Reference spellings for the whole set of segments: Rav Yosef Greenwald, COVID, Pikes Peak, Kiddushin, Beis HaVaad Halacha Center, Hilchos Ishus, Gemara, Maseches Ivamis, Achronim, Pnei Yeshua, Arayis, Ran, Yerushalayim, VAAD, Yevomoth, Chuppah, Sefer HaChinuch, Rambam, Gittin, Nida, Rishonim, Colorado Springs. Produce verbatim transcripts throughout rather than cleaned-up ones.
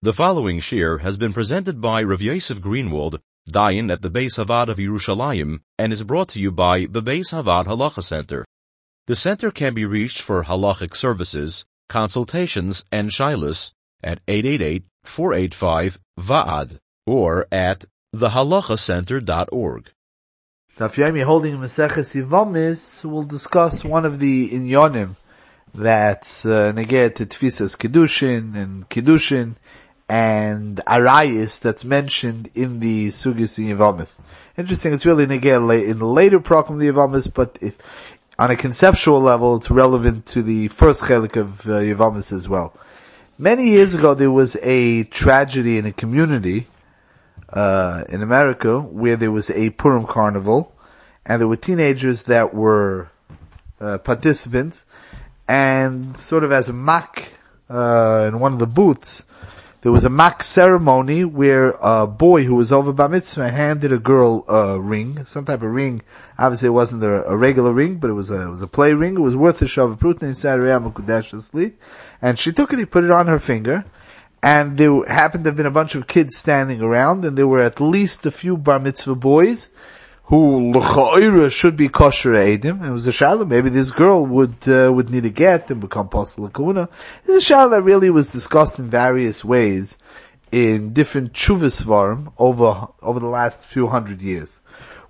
The following shir has been presented by Rav Yosef Greenwald, Dayan at the Beis HaVaad of Yerushalayim, and is brought to you by the Beis HaVaad Halacha Center. The center can be reached for halachic services, consultations, and shilas at eight eight eight, four eight five, V A A D or at the halacha center dot org. Now, if you have me holding Maseches Ivamis, we'll discuss one of the inyonim that's uh, neged to Tfisas Kiddushin and Kiddushin and Arayis that's mentioned in the Sugis in Yevomoth. Interesting, it's really neged in the later Prokum of the Yevomoth, but if, on a conceptual level, it's relevant to the first chelik of uh, Yevomoth as well. Many years ago, there was a tragedy in a community uh in America where there was a Purim carnival, and there were teenagers that were uh, participants, and sort of as a mock, uh in one of the booths, there was a mock ceremony where a boy who was over bar mitzvah handed a girl a ring, some type of ring. Obviously, it wasn't a, a regular ring, but it was a, it was a play ring. It was worth a shavu prutnei sariyam mukudashasli, and she took it. He put it on her finger. And there happened to have been a bunch of kids standing around, and there were at least a few bar mitzvah boys who l'cha'ira should be kosher edim. It was a shaila. Maybe this girl would uh, would need a get and become posel l'kuna. This is a shaila that really was discussed in various ways in different tshuvas svarim over over the last few hundred years.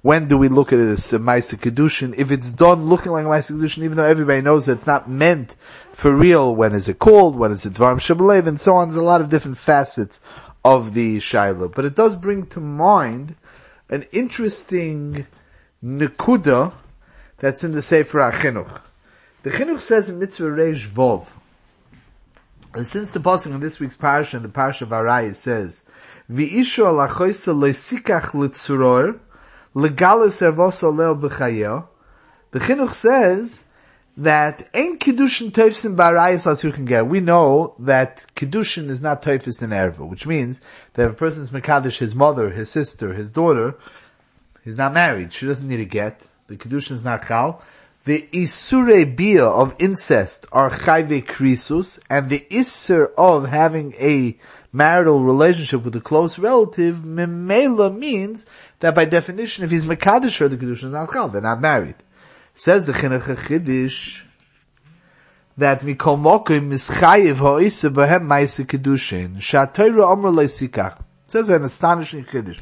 When do we look at it as a Maaseh Kiddushin? If it's done looking like Maaseh Kiddushin, even though everybody knows that it's not meant for real, when is it called? When is it Dvarim Shebelev? And so on. There's a lot of different facets of the Shiloh. But it does bring to mind an interesting Nekuda that's in the Sefer HaChinuch. The Chinuch says in Mitzvah Reish Vov, since the passing of this week's parasha and the parasha of Arayis says, V'isho alachoysa loisikach litzuror, Legalis ervoso leo b'chayel. The Chinuch says that ain't Kiddushin Teufsin barayis as you can get. We know that Kiddushin is not Teufis in Erva, which means that if a person's Mekadosh, his mother, his sister, his daughter, he's not married. She doesn't need a get. The Kiddushin is not Chal. The Isure Bia of incest are Chayve Krisus, and the Isser of having a marital relationship with a close relative, Memela, means that by definition, if he's Mekadosh or the Kiddushin is not Chal, they're not married. Says the Chinuch HaChidish that Mikol Mokim is Chayiv Ha'isa Behem Maaseh Kiddushin Sha'Torah Amra Leisikach. Says an astonishing Chiddush.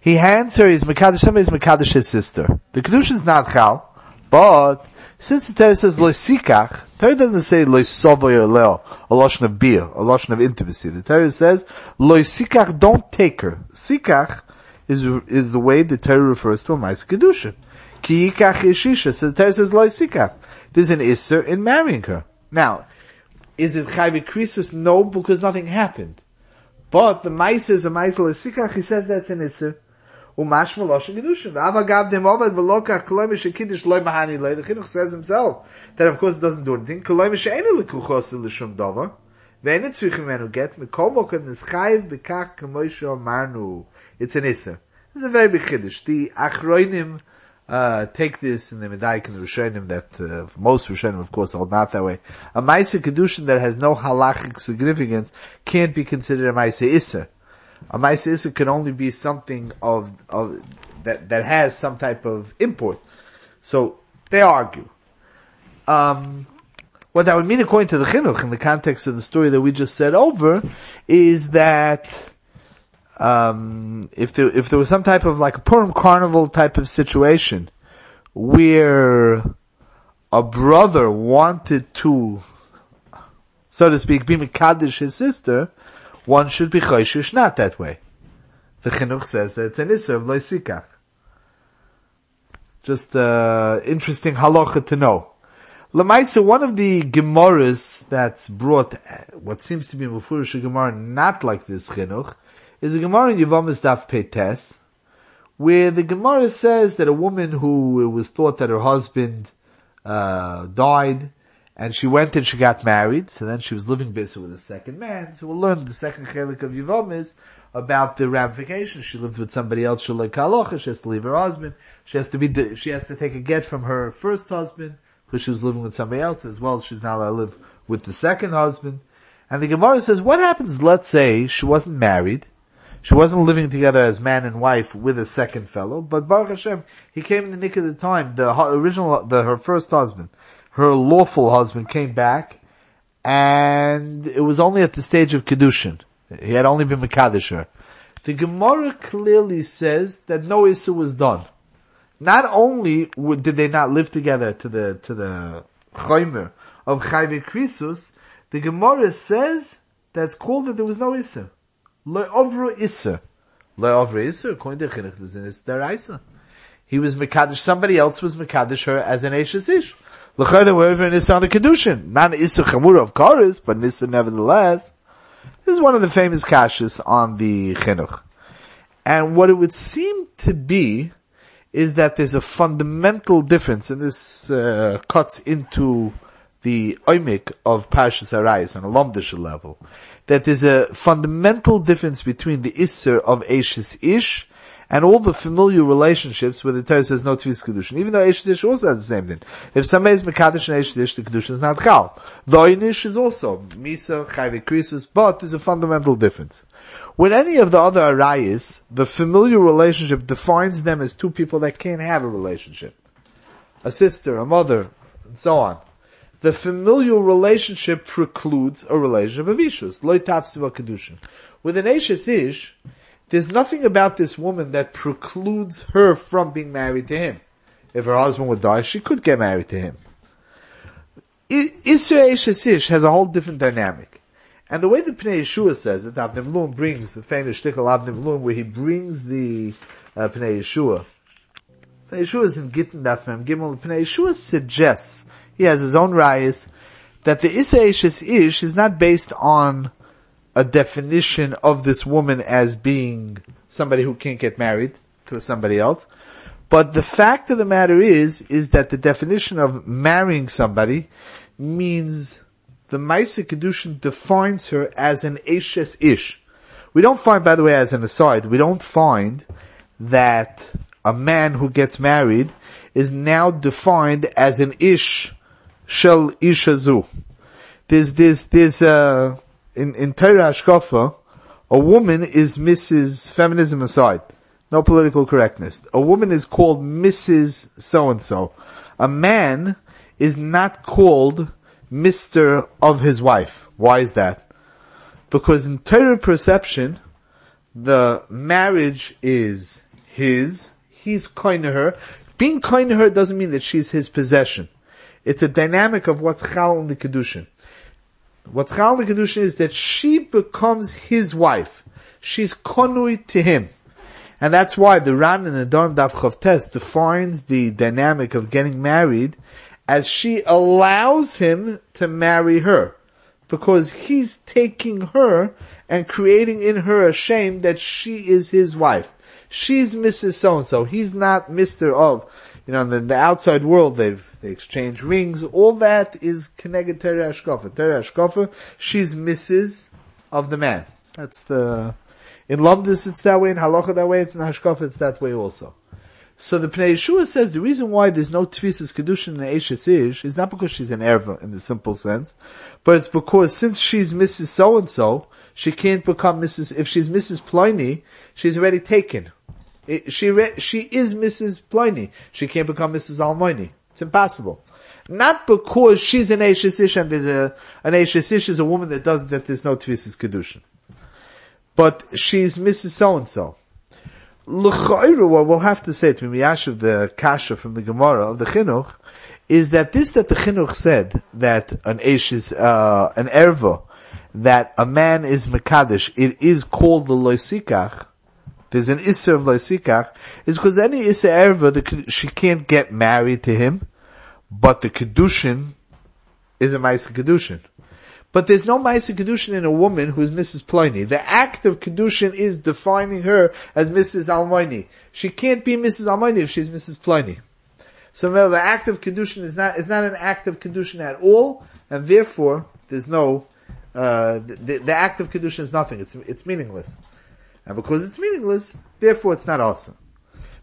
He hands her, he's Mekadosh, somebody's Mekadosh, his sister. The Kiddushin is not Chal, but since the Torah says Leisikach, Torah doesn't say Leisavoy or Leo, a lotion of beer, a lotion of intimacy. The Torah says Leisikach, don't take her. Sikach is is the way the Torah refers to a Maaseh Kiddushin. Ki yikach ishisha. So the Torah says Leisikach. There's an isser in marrying her. Now, is it Chayve Krisus? No, because nothing happened. But the Maaseh is a Maaseh Leisikach. He says that's an isser. The Chinuch says himself that of course it doesn't do anything. It's an Isser. It's a very big Kiddush. The Achroinim uh, take this in the Medayik and the Rishonim, that uh, most Rishonim of course hold not that way. A Maaseh Kiddushin that has no halachic significance can't be considered a Maaseh Isser. A Maaseh Isser can only be something of, of, that, that has some type of import. So, they argue. Um, what that would mean according to the Chinuch in the context of the story that we just said over is that, um, if there, if there was some type of like a Purim carnival type of situation where a brother wanted to, so to speak, be Mekadosh his sister, one should be Choshish not that way. The Chinuch says that it's an Isser of Leisikach. Just uh interesting halacha to know. L'maisa, one of the Gemaras that's brought, what seems to be Mufurish, a Gemara not like this Chinuch, is a Gemara in Yevomoth Daf Peites, where the Gemara says that a woman who, it was thought that her husband uh died, and she went and she got married, so then she was living basically with a second man. So we'll learn the second chelik of Yevomoth about the ramifications. She lived with somebody else, she has to leave her husband, she has to be, she has to take a get from her first husband, because she was living with somebody else as well. She's not allowed to live with the second husband. And the Gemara says, what happens, let's say, she wasn't married, she wasn't living together as man and wife with a second fellow, but Baruch Hashem, he came in the nick of the time, the original, the, her first husband, her lawful husband came back, and it was only at the stage of Kiddushin. He had only been Mekadosh her. The Gemara clearly says that no Issur was done. Not only did they not live together to the, to the Chomer of Chayve Krisus, the Gemara says that's called that there was no Issur. Le'ovru Issur. Le'ovru Issur, according to Chinuch, there's an Issur. He was Mekadosh, somebody else was Mekadosh her as an Eishes Ish. L'chayda were ever an Issur on the Kiddushin. Not an Issur Chamura of Koris, but an Issur nevertheless. This is one of the famous kashas on the Chinuch. And what it would seem to be is that there's a fundamental difference, and this uh, cuts into the oimik of Parshas Arayis on a lomdisher level, that there's a fundamental difference between the Issur of Eishes Ish and all the familiar relationships where the Torah says no Tefis Kedushin. Even though Eishes Ish also has the same thing. If somebody is Mekadosh and Eishes Ish, the Kedushin is not Chal. The Einish is also Misa, Chayve Krisus, but there's a fundamental difference. With any of the other Arayis, the familiar relationship defines them as two people that can't have a relationship. A sister, a mother, and so on. The familial relationship precludes a relationship of Ishus. Lo Tafsiva Kedushin. With an Eishes Ish, there's nothing about this woman that precludes her from being married to him. If her husband would die, she could get married to him. Isra Eishes Ish has a whole different dynamic. And the way the Pnei Yeshua says it, Avnim Lum brings the famous shtickle Avnim Lum, where he brings the uh, Pnei Yeshua. Pnei Yeshua is in Gittin, Daf Mem Gimel. Pnei Yeshua suggests, he has his own rayas, that the Isra Eishes Ish is not based on a definition of this woman as being somebody who can't get married to somebody else. But the fact of the matter is, is that the definition of marrying somebody means the Maaseh Kedushin defines her as an Eishes Ish. We don't find, by the way, as an aside, we don't find that a man who gets married is now defined as an Ish Shel Ishazu. There's, there's, there's, uh, In, in Torah Hashkafa, a woman is Missus Feminism aside, no political correctness. A woman is called Missus so-and-so. A man is not called Mister of his wife. Why is that? Because in Torah perception, the marriage is his, he's kind to her. Being kind to her doesn't mean that she's his possession. It's a dynamic of what's Chal in the Kedushin. What's Chal in the Kedushin is that she becomes his wife. She's konui to him. And that's why the Ran in the Dom Daf Chavtes defines the dynamic of getting married as she allows him to marry her. Because he's taking her and creating in her a shame that she is his wife. She's Missus So-and-so. He's not Mister of. You know, in the, the outside world, they've, they exchange rings. All that is connected to Torah Hashkafa. Torah Hashkafa, she's Missus of the man. That's the, in Lomdus it's that way, in Halacha that way, in Hashkafa it's that way also. So the Pnei Yeshua says the reason why there's no Tefisas Kedushin in Eishes Ish is not because she's an erva in the simple sense, but it's because since she's Missus So-and-so, she can't become Missus, if she's Missus Pliny, she's already taken. It, she re, she is Missus Pliny. She can't become Missus Almoini. It's impossible. Not because she's an Eishes Ish and there's a, an Eishes Ish is a woman that doesn't, that there's no Tefisas Kedushin. But she's Missus So-and-so. L'cha'ira, we'll have to say to Miyash of the Kasha from the Gemara of the Chinuch, is that this that the Chinuch said, that an Eishes, uh, an Erva, that a man is Mekadosh, it is called the Loisikach, there's an Issur of Loisikach, is because any Issur Erva, the, she can't get married to him, but the Kedushin is a Maaseh Kedushin. But there's no Maaseh Kedushin in a woman who is Missus Pliny. The act of Kedushin is defining her as Missus Almoini. She can't be Missus Almoini if she's Missus Pliny. So the act of Kedushin is not, is not an act of Kedushin at all, and therefore there's no, uh, the, the act of Kedushin is nothing. It's, it's meaningless. And because it's meaningless, therefore it's not awesome.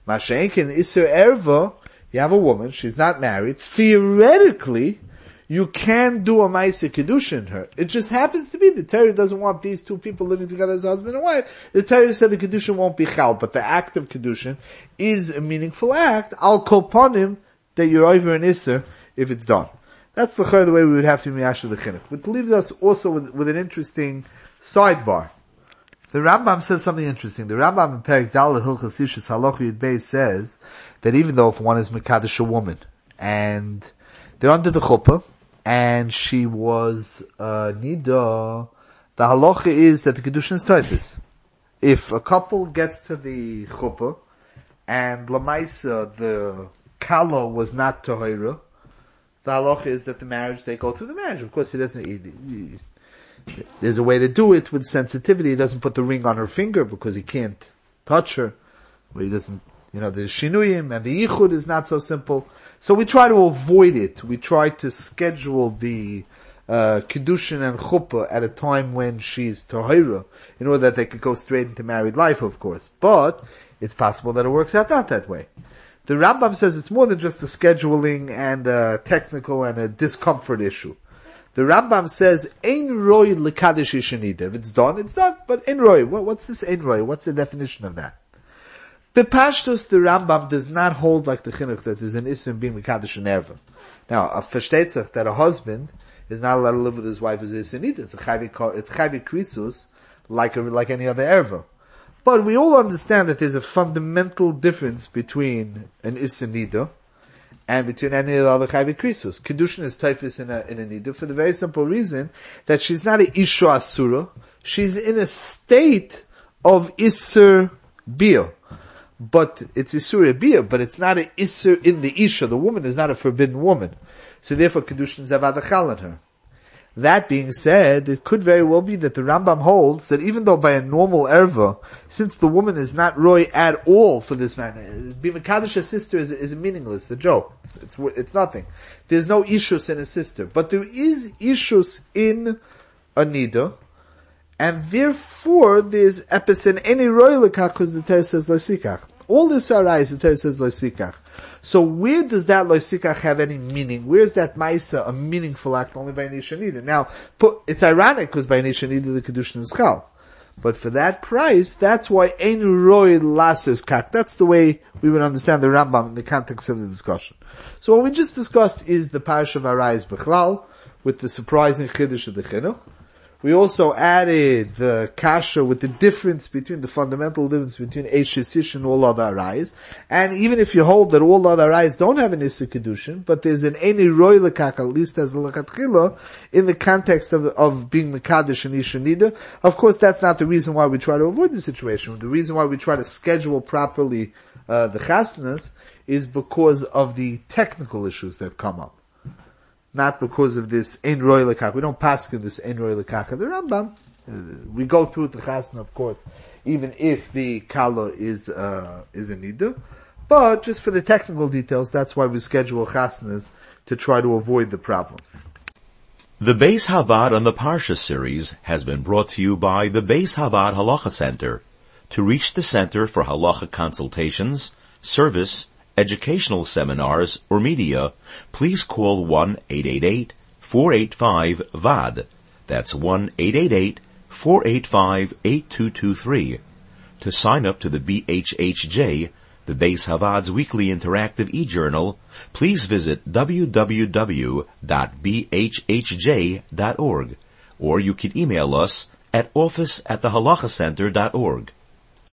Mashenkin, Isser Erva, you have a woman, she's not married, theoretically, you can do a Maaseh Kiddushin in her. It just happens to be the Torah doesn't want these two people living together as husband and wife. The Torah said the Kiddushin won't be chal, but the act of Kiddushin is a meaningful act. Al Koponim, that you're over an Isser if it's done. That's the the way we would have to miyasha the chinuch. But leaves us also with, with an interesting sidebar. The Rambam says something interesting. The Rambam in Perek Dalet Hilchos Ishus Halacha Yud Beis says that even though if one is mekadosh a woman and they're under the chuppah and she was uh, nida, the halacha is that the kedushin is toifis. If a couple gets to the chuppah and lamaisa the kala was not tahira, the halacha is that the marriage, they go through the marriage. Of course, he doesn't, he, he, there's a way to do it with sensitivity. He doesn't put the ring on her finger because he can't touch her. Well, he doesn't, you know, the shinuyim and the yichud is not so simple. So we try to avoid it. We try to schedule the, uh, kiddushin and chuppah at a time when she's tahira in order that they could go straight into married life, of course. But it's possible that it works out not that way. The Rambam says it's more than just a scheduling and a technical and a discomfort issue. The Rambam says, Ein roi l'kadosh ishenida. If it's done, it's done. But Ein roi, what, what's this Ein roi? What's the definition of that? Bepashtus, the Rambam does not hold like the chinuch that there's an isser being mekadosh an erva. Now, a festetzach that a husband is not allowed to live with his wife is ishenida. It's a chayvi krisus like a, like any other erva. But we all understand that there's a fundamental difference between an Isser Nida and between any of the other Chayvei Krisus. Kiddushin is Taifis in a, in a Nida for the very simple reason that she's not an Isha Asura. She's in a state of Isser Bia. But it's Isser Bia, but it's not an Isser in the Isha. The woman is not a forbidden woman. So therefore Kiddushin is Avad Achal in her. That being said, it could very well be that the Rambam holds that even though by a normal erva, since the woman is not roy at all for this man, Bimekadish's sister is, is meaningless, a joke. It's, it's, it's nothing. There's no ishus in a sister. But there is ishus in a nida, and therefore there's epis in any roy lekach, because the Torah says loisikach. All this Arayis, the Torah says loisikach. So where does that loisikach have any meaning? Where is that ma'isa a meaningful act only by an isha nida? Now, put, it's ironic because by an isha nida the kedushin is chal. But for that price, that's why ein roi lasus kach. That's the way we would understand the Rambam in the context of the discussion. So what we just discussed is the parasha of Arayis Bechlal with the surprising chiddush of the chinuch. We also added the kasha with the difference between the fundamental difference between Eishesish and all other arayis. And even if you hold that all other arayis don't have an Isser Kiddushin, but there's an Eini Roi Lekach, at least as a Lekatchila, in the context of, of being Mekadosh and Isha Nida. Of course, that's not the reason why we try to avoid the situation. The reason why we try to schedule properly, uh, the chasnas is because of the technical issues that come up. Not because of this Ein Roi Lekach. We don't pass in this Ein Roi Lekach of the Rambam. Uh, we go through the Chasna, of course, even if the Kala is, uh, is a Nida. But just for the technical details, that's why we schedule Chasnas to try to avoid the problems. The Beis HaVaad on the Parsha series has been brought to you by the Beis HaVaad Halacha Center. To reach the center for halacha consultations, service, educational seminars, or media, please call one eight eight eight, four eight five, V A D. That's one eight eight eight, four eight five, eight two two three. To sign up to the B H H J, the Beis HaVaad's weekly interactive e-journal, please visit w w w dot b h h j dot org, or you can email us at office at the halacha center dot org.